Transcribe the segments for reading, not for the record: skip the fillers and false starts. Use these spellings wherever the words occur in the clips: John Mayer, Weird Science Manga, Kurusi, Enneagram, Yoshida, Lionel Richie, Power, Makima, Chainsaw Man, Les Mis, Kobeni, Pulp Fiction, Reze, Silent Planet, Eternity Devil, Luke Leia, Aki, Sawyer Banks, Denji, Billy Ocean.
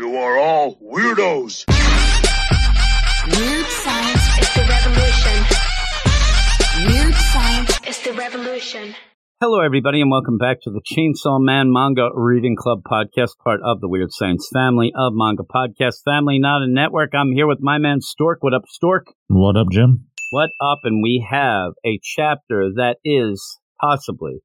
You are all weirdos. Weird science is the revolution. Weird science is the revolution. Hello, everybody, and welcome back to the Chainsaw Man Manga Reading Club podcast, part of the Weird Science family of manga podcast family, not a network. I'm here with my man, Stork. What up, Stork? What up, Jim? What up? And we have a chapter that is possibly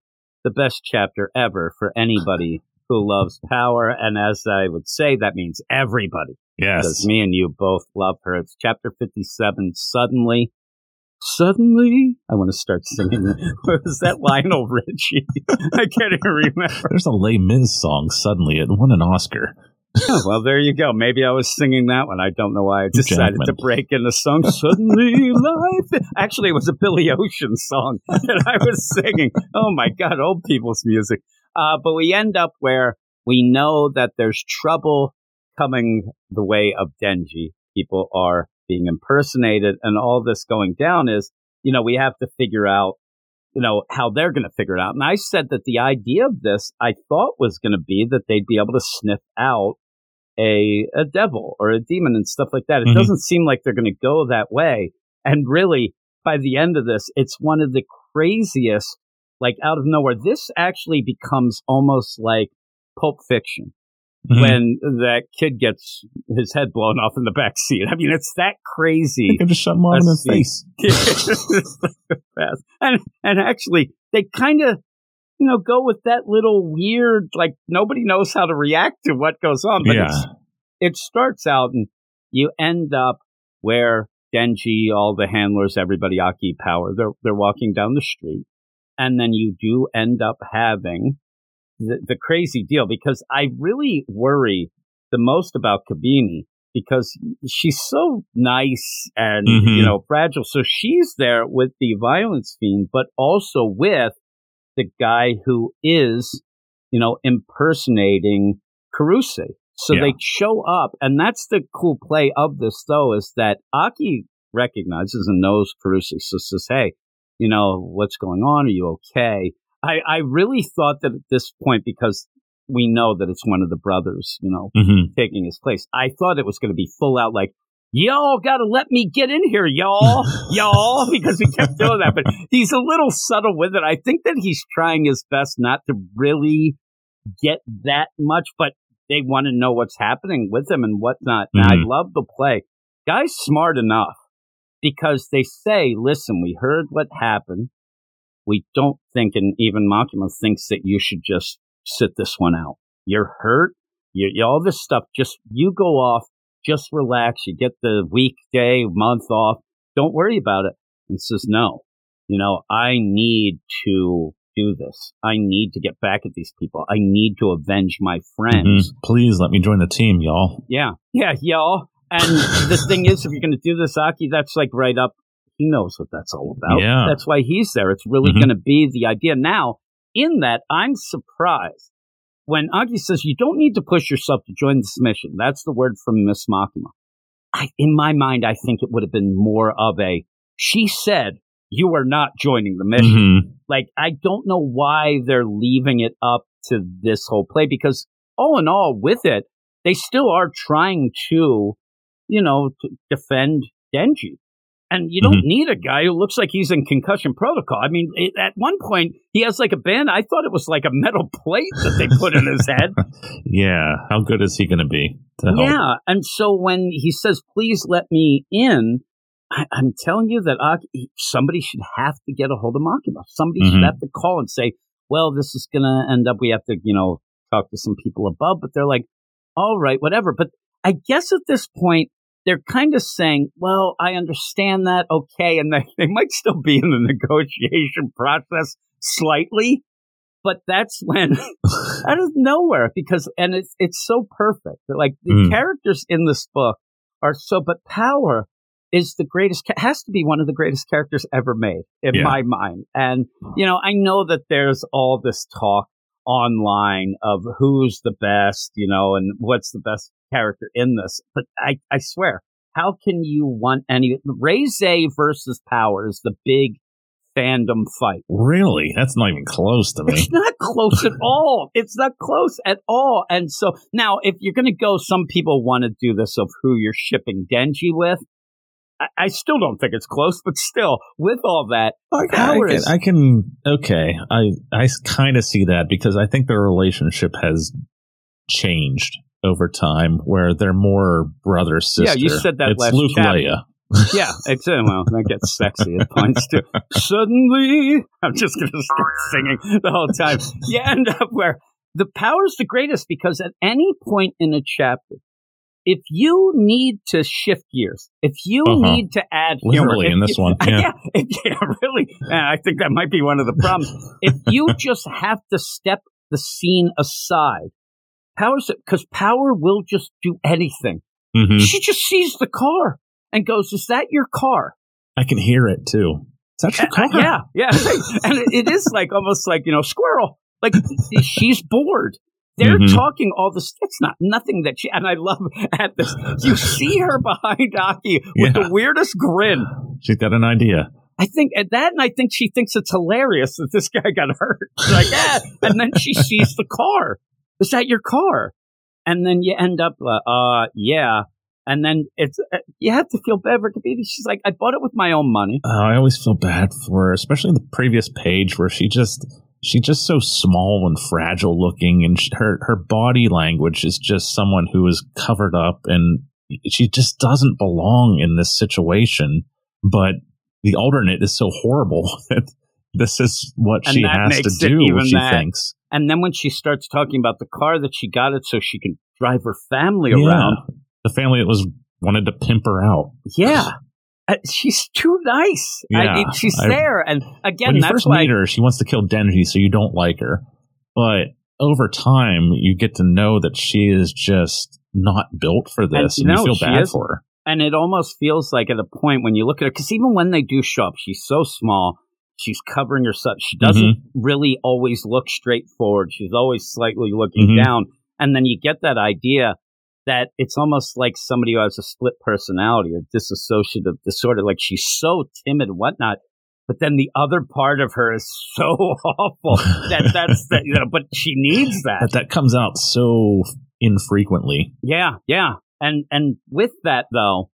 the best chapter ever for anybody who loves Power. And as I would say, that means everybody. Yes. Because me and you both love her. It's chapter 57, Suddenly. Suddenly, I want to start singing. Was that Lionel Richie? I can't even remember. There's a Les Mis song, Suddenly. It won an Oscar. Oh, well, there you go. Maybe I was singing that one. I don't know why I decided to break into song, Suddenly Life. Actually, it was a Billy Ocean song that I was singing. Oh, my God, old people's music. But we end up where we know that there's trouble coming the way of Denji. People are being impersonated, and all this going down is, we have to figure out, how they're going to figure it out. And I said that the idea of this, I thought, was going to be that they'd be able to sniff out a devil or a demon and stuff like that. It doesn't seem like they're going to go that way. And really, by the end of this, it's one of the craziest, like out of nowhere. This actually becomes almost like Pulp Fiction. Mm-hmm. When that kid gets his head blown off in the back seat. I mean, it's that crazy. They could just shut him off in the face. And actually, they kind of, go with that little weird, like nobody knows how to react to what goes on. But it starts out and you end up where Denji, all the handlers, everybody, Aki, Power, they're walking down the street. And then you do end up having the crazy deal, because I really worry the most about Kobeni, because she's so nice and, fragile. So she's there with the violence fiend, but also with the guy who is, impersonating Kurusi. So they show up. And that's the cool play of this, though, is that Aki recognizes and knows Kurusi. So says, hey, what's going on? Are you okay? I really thought that at this point, because we know that it's one of the brothers, taking his place. I thought it was going to be full out like, y'all got to let me get in here, y'all, y'all, because he kept doing that. But he's a little subtle with it. I think that he's trying his best not to really get that much, but they want to know what's happening with him and whatnot. Mm-hmm. And I love the play. Guy's smart enough, because they say, listen, we heard what happened. We don't think, and even Makima thinks, that you should just sit this one out. You're hurt. You all this stuff. Just you go off. Just relax. You get the weekday, month off. Don't worry about it. And says, no, I need to do this. I need to get back at these people. I need to avenge my friends. Mm-hmm. Please let me join the team, y'all. Yeah, y'all. And the thing is, if you're going to do this, Aki, that's like right up. He knows what that's all about. Yeah. That's why he's there. It's really going to be the idea. Now, in that, I'm surprised when Aki says, you don't need to push yourself to join this mission. That's the word from Miss Makima. In my mind, I think it would have been more of a, she said, you are not joining the mission. Mm-hmm. Like, I don't know why they're leaving it up to this whole play, because all in all with it, they still are trying to, to defend Denji. And you don't need a guy who looks like he's in concussion protocol. I mean, at one point, he has like a band. I thought it was like a metal plate that they put in his head. Yeah. How good is he going to be? Yeah. And so when he says, please let me in, I'm telling you that somebody should have to get a hold of Makima. Somebody should have to call and say, well, this is going to end up, we have to, talk to some people above. But they're like, all right, whatever. But I guess at this point, they're kind of saying, well, I understand that, okay, and they might still be in the negotiation process slightly, but that's when, out of nowhere, because, and it's so perfect. Like, the characters in this book are so, but Power is the greatest, has to be one of the greatest characters ever made, in my mind. And, I know that there's all this talk online of who's the best, and what's the best character in this, but I swear, how can you want any? Reze versus Power is the big fandom fight. Really? That's not even close to me. It's not close at all. It's not close at all. And so now if you're going to go, some people want to do this of who you're shipping Denji with. I still don't think it's close, but still, with all that, I kind of see that because I think their relationship has changed over time, where they're more brother sister. Yeah, you said that last Luke Leia. Yeah, it's well, that gets sexy at points too. Suddenly, I'm just going to start singing the whole time. You end up where the power's the greatest because at any point in a chapter. If you need to shift gears, if you need to add humor, literally in this one, really, I think that might be one of the problems. If you just have to step the scene aside, Power will just do anything. Mm-hmm. She just sees the car and goes, "Is that your car?" I can hear it too. Is that your car? Yeah, and it is like almost like squirrel. Like she's bored. They're talking all this. It's nothing that she. And I love at this. You see her behind Aki with the weirdest grin. She's got an idea. I think she thinks it's hilarious that this guy got hurt. She's like that, and then she sees the car. Is that your car? And then you end up, yeah. And then it's you have to feel bad for Kobeni. She's like, I bought it with my own money. Oh, I always feel bad for her, especially in the previous page where she just. She's just so small and fragile looking, and her body language is just someone who is covered up, and she just doesn't belong in this situation. But the alternate is so horrible that this is what she has to do, she thinks. And then when she starts talking about the car that she got it so she can drive her family around. The family that wanted to pimp her out. Yeah. She's too nice. Yeah, she's there. And again, that's first meet her, she wants to kill Denji, so you don't like her. But over time, you get to know that she is just not built for this. And you feel bad for her. And it almost feels like at a point when you look at her, because even when they do show up, she's so small. She's covering herself. She doesn't really always look straight forward. She's always slightly looking down. And then you get that idea that it's almost like somebody who has a split personality or dissociative disorder. Like she's so timid and whatnot, but then the other part of her is so awful that but she needs that. But that comes out so infrequently. Yeah. And with that though,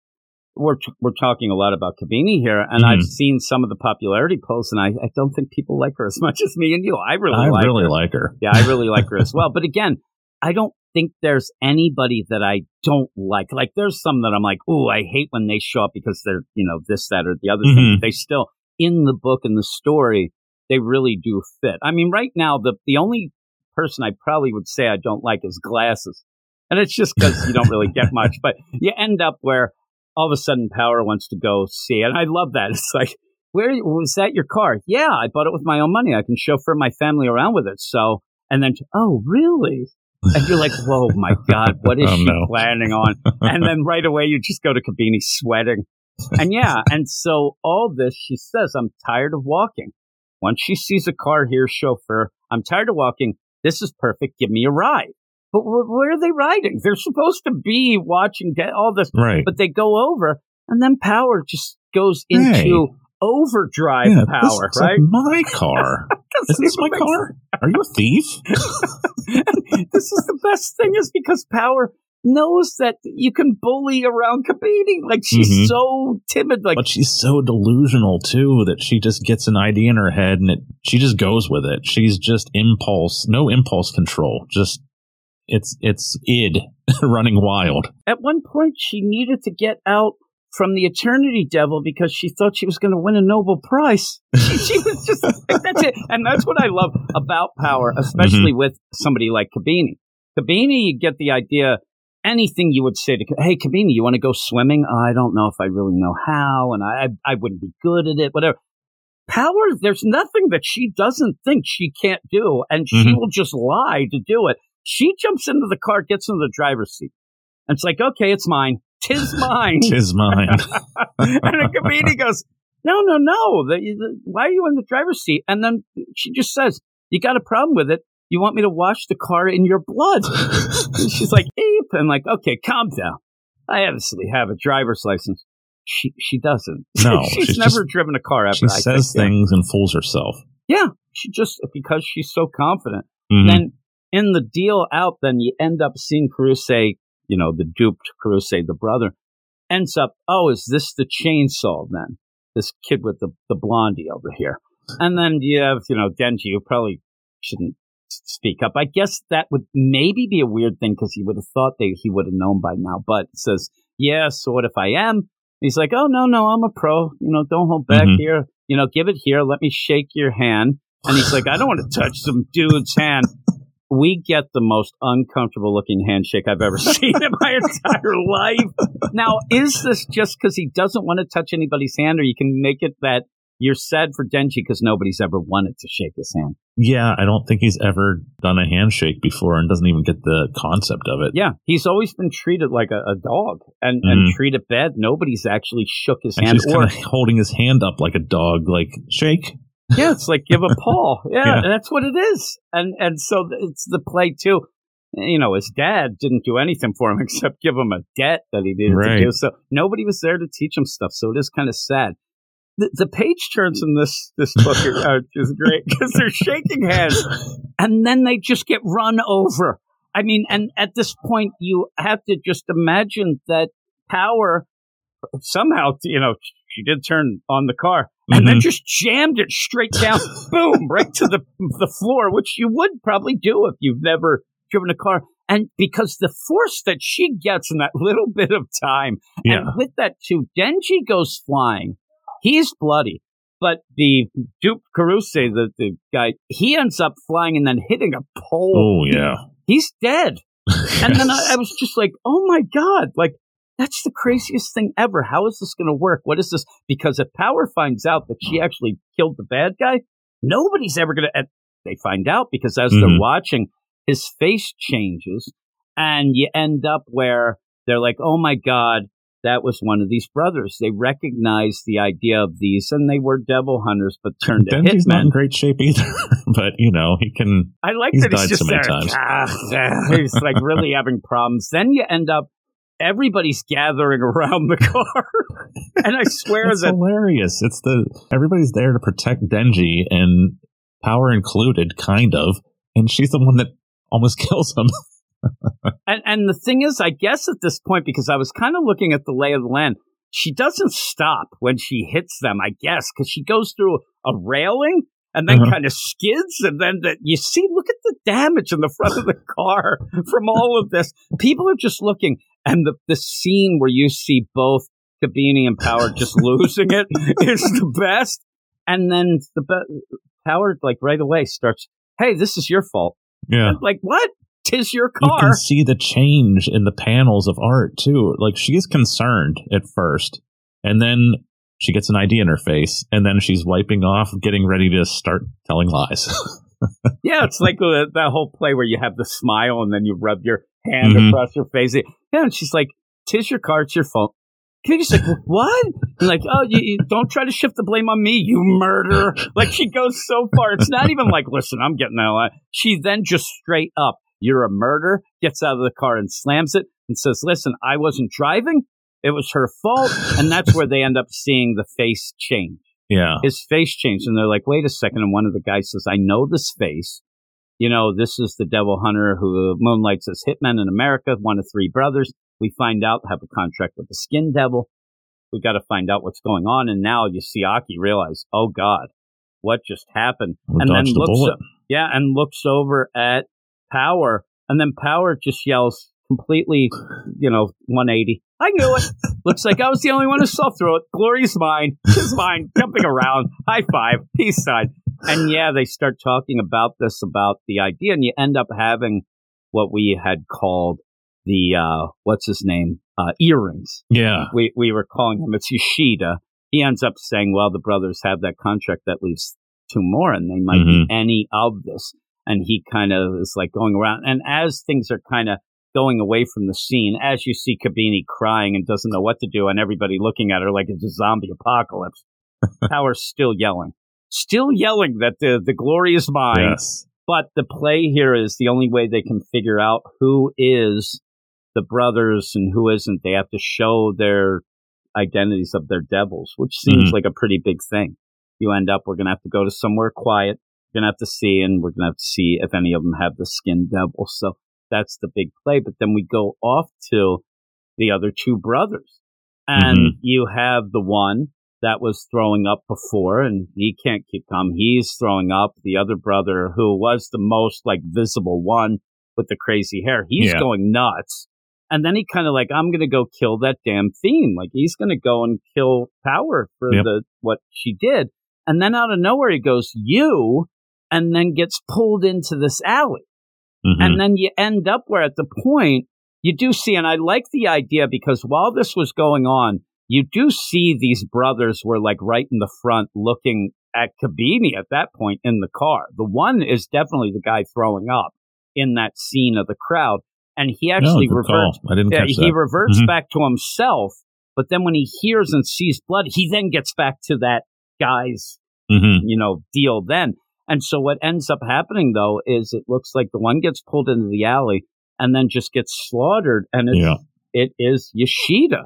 we're talking a lot about Kobeni here, and I've seen some of the popularity polls, and I don't think people like her as much as me and you. I really like her. Yeah, I really like her as well. But again, I don't think there's anybody that I don't like. Like there's some that I'm like, ooh, I hate when they show up because they're, this, that, or the other thing. They still in the book and the story, they really do fit. I mean, right now the only person I probably would say I don't like is Glasses. And it's just because you don't really get much, but you end up where all of a sudden Power wants to go see. And I love that. It's like, where was that your car? Yeah, I bought it with my own money. I can chauffeur my family around with it. So, and then, oh, really? And you're like, whoa, my God, what is she planning on? And then right away, you just go to Kobeni sweating. And and so all this, she says, I'm tired of walking. Once she sees a car here, chauffeur, I'm tired of walking. This is perfect. Give me a ride. But where are they riding? They're supposed to be watching all this, right. But they go over, and then Power just goes into overdrive power, right? My car. Is this my car? Are you a thief? This is the best thing is because Power knows that you can bully around Kobeni. Like she's so timid. Like, but she's so delusional too that she just gets an idea in her head and she just goes with it. She's just no impulse control. Just it's id running wild. At one point, she needed to get out from the Eternity Devil because she thought she was going to win a Nobel Prize. She was just like, that's it. And that's what I love about Power, especially with somebody like Kobeni. Kobeni, you get the idea, anything you would say to, hey, Kobeni, you want to go swimming? Oh, I don't know if I really know how, and I wouldn't be good at it, whatever. Power, there's nothing that she doesn't think she can't do, and she will just lie to do it. She jumps into the car, gets into the driver's seat, and it's like, okay, it's mine. Tis mine. Tis mine. And the Kobeni goes, no. Why are you in the driver's seat? And then she just says, you got a problem with it. You want me to wash the car in your blood? And she's like, eep. And like, okay, calm down. I obviously have a driver's license. She doesn't. No, she's never driven a car. After she says things and fools herself. Yeah, she just because she's so confident. Mm-hmm. Then in the deal out, then you end up seeing Kurusi, you know, the duped Kurusi, the brother, ends up. Oh, is this the chainsaw then? This kid with the blondie over here, and then you have Denji, who probably shouldn't speak up. I guess that would maybe be a weird thing because he would have thought he would have known by now. But it says, yeah, so what if I am? He's like, oh, no, I'm a pro. Don't hold back here. Give it here. Let me shake your hand. And he's like, I don't want to touch some dude's hand. We get the most uncomfortable looking handshake I've ever seen in my entire life. Now, is this just because he doesn't want to touch anybody's hand, or you can make it that you're sad for Denji because nobody's ever wanted to shake his hand? Yeah, I don't think he's ever done a handshake before and doesn't even get the concept of it. Yeah, he's always been treated like a dog and treated bad. Nobody's actually shook his hand. He's kind of holding his hand up like a dog, like, shake. Yeah, it's like, give a paw. Yeah, that's what it is. And so it's the play, too. His dad didn't do anything for him except give him a debt that he needed to do. So nobody was there to teach him stuff. So it is kind of sad. The page turns in this book are just great because they're shaking hands and then they just get run over. I mean, and at this point, you have to just imagine that Power somehow, she did turn on the car and then just jammed it straight down, boom, right to the floor, which you would probably do if you've never driven a car. And because the force that she gets in that little bit of time, and with that, too, Denji goes flying. He's bloody, but the Duke Kurusi, the guy, he ends up flying and then hitting a pole. Oh, yeah. He's dead. Yes. And then I was just like, oh, my God, like, that's the craziest thing ever. How is this going to work? What is this? Because if Power finds out that she actually killed the bad guy, nobody's ever going to. They find out because as they're watching, his face changes and you end up where they're like, oh, my God. That was one of these brothers. They recognized the idea of these, and they were devil hunters, but turned to hitmen. He's not in great shape either, but, he can... I like that he's just there. He's, like, really having problems. Then you end up, everybody's gathering around the car, and I swear it's hilarious. It's everybody's there to protect Denji, and Power included, kind of, and she's the one that almost kills him. and the thing is, I guess at this point, because I was kind of looking at the lay of the land, she doesn't stop when she hits them, I guess, because she goes through a railing and then kind of skids. And then you see, look at the damage in the front of the car from all of this. People are just looking. And the scene where you see both Kobeni and Power just losing it is the best. And then Power, like right away, starts, hey, this is your fault. Yeah. And, like, what? Is your car. You can see the change in the panels of art, too. Like, she is concerned at first, and then she gets an idea in her face, and then she's wiping off, getting ready to start telling lies. Yeah, it's like that whole play where you have the smile, and then you rub your hand across your face. Yeah, and she's like, "'Tis your car, it's your fault." Can you just like, what? And like, oh, you don't try to shift the blame on me, you murderer. Like, she goes so far. It's not even like, listen, I'm getting that line. She then just straight up, you're a murderer, gets out of the car and slams it and says, listen, I wasn't driving. It was her fault. And that's where they end up seeing the face change. Yeah. His face changed. And they're like, wait a second. And one of the guys says, I know this face. This is the devil hunter who moonlights as hitman in America, one of three brothers. We find out, have a contract with the skin devil. We got to find out what's going on. And now you see Aki realize, oh, God, what just happened? We'll and then looks over at Power, and then Power just yells completely, 180. I knew it. Looks like I was the only one who saw through it. Glory's mine. It's mine. Jumping around. High five. Peace sign. And yeah, they start talking about this, about the idea, and you end up having what we had called the, what's his name? Earrings. Yeah. We were calling him. It's Yoshida. He ends up saying, well, the brothers have that contract that leaves two more, and they might be any of this. And he kind of is like going around. And as things are kind of going away from the scene, as you see Kobeni crying and doesn't know what to do and everybody looking at her like it's a zombie apocalypse, Power's still yelling. Still yelling that the glory is mine. Yes. But the play here is the only way they can figure out who is the brothers and who isn't. They have to show their identities of their devils, which seems like a pretty big thing. You end up, we're going to have to go to somewhere quiet. We're going to have to see, and we're going to have to see if any of them have the skin devil. So that's the big play. But then we go off to the other two brothers. And you have the one that was throwing up before, and he can't keep calm. He's throwing up. The other brother, who was the most like visible one with the crazy hair, he's going nuts. And then he kind of like, I'm going to go kill that damn fiend. Like, he's going to go and kill Power for the what she did. And then out of nowhere, he goes, you, and then gets pulled into this alley. And then you end up where at the point you do see, and I like the idea because while this was going on, you do see these brothers were like right in the front looking at Kobeni at that point in the car. The one is definitely the guy throwing up in that scene of the crowd. And he actually reverts. I didn't catch that. He reverts back to himself, but then when he hears and sees blood, he then gets back to that guy's, you know, deal then. And so what ends up happening though is it looks like the one gets pulled into the alley and then just gets slaughtered. And it's, it is Yoshida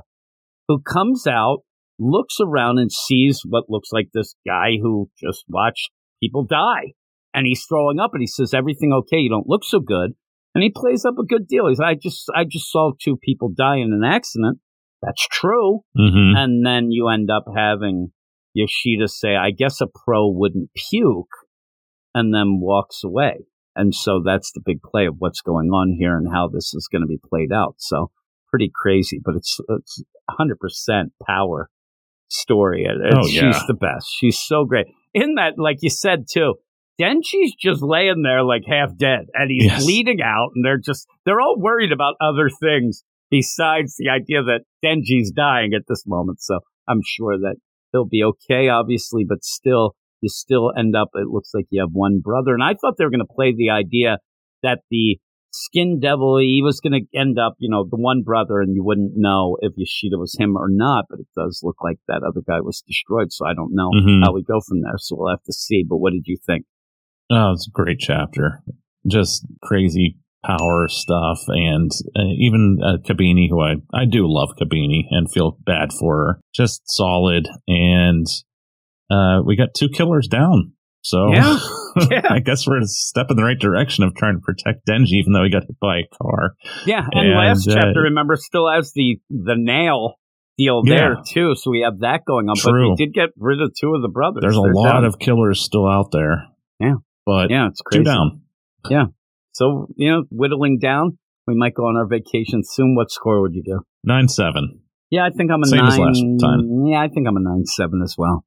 who comes out, looks around, and sees what looks like this guy who just watched people die. And he's throwing up, and he says, "Everything okay? You don't look so good." And he plays up a good deal. He's like, I just saw two people die in an accident. That's true. And then you end up having Yoshida say, I guess a pro wouldn't puke, and then walks away. And so that's the big play of what's going on here and how this is going to be played out. So pretty crazy, but it's 100% Power story. She's the best. She's so great. In that, like you said, too, Denji's just laying there like half dead, and he's bleeding out, and they're all worried about other things besides the idea that Denji's dying at this moment. So I'm sure that he'll be okay, obviously, but still, you still end up, it looks like you have one brother. And I thought they were going to play the idea that the skin devil, he was going to end up, you know, the one brother, and you wouldn't know if Yoshida was him or not, but it does look like that other guy was destroyed, so I don't know how we go from there, so we'll have to see. But what did you think? Oh, it's a great chapter. Just crazy Power stuff. And even Kobeni, who I do love Kobeni and feel bad for her. Just solid. And we got two killers down. So I guess we're a step in the right direction of trying to protect Denji, even though he got hit by a car. Yeah. And last chapter, remember, still has the nail deal there too. So we have that going on. True. But we did get rid of two of the brothers. There's a lot of killers still out there. Yeah. But it's crazy. Two down. Yeah. So, you know, whittling down, we might go on our vacation soon. What score would you go? 9-7. Yeah, I think I'm a same 9. As last time. Yeah, I think I'm a 9-7 as well.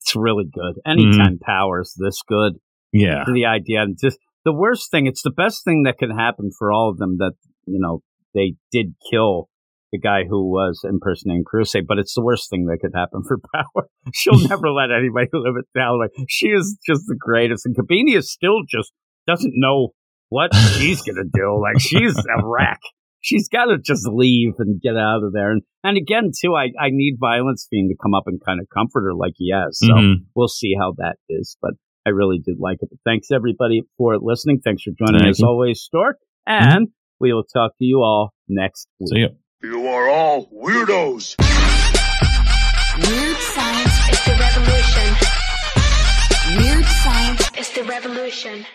It's really good. Anytime Power's this good. Yeah. The idea. And just the worst thing, it's the best thing that could happen for all of them that, you know, they did kill the guy who was impersonating Kurusi, but it's the worst thing that could happen for Power. She'll never let anybody live it down. Like, she is just the greatest. And Kobeni is still just doesn't know what she's going to do. Like, she's a wreck. She's got to just leave and get out of there. And again, too, I need Violence Fiend to come up and kind of comfort her like he has. So we'll see how that is. But I really did like it. But thanks, everybody, for listening. Thanks for joining us, always, Stork. And we will talk to you all next week. See ya. You are all weirdos. Weird science is the revolution. Weird science is the revolution.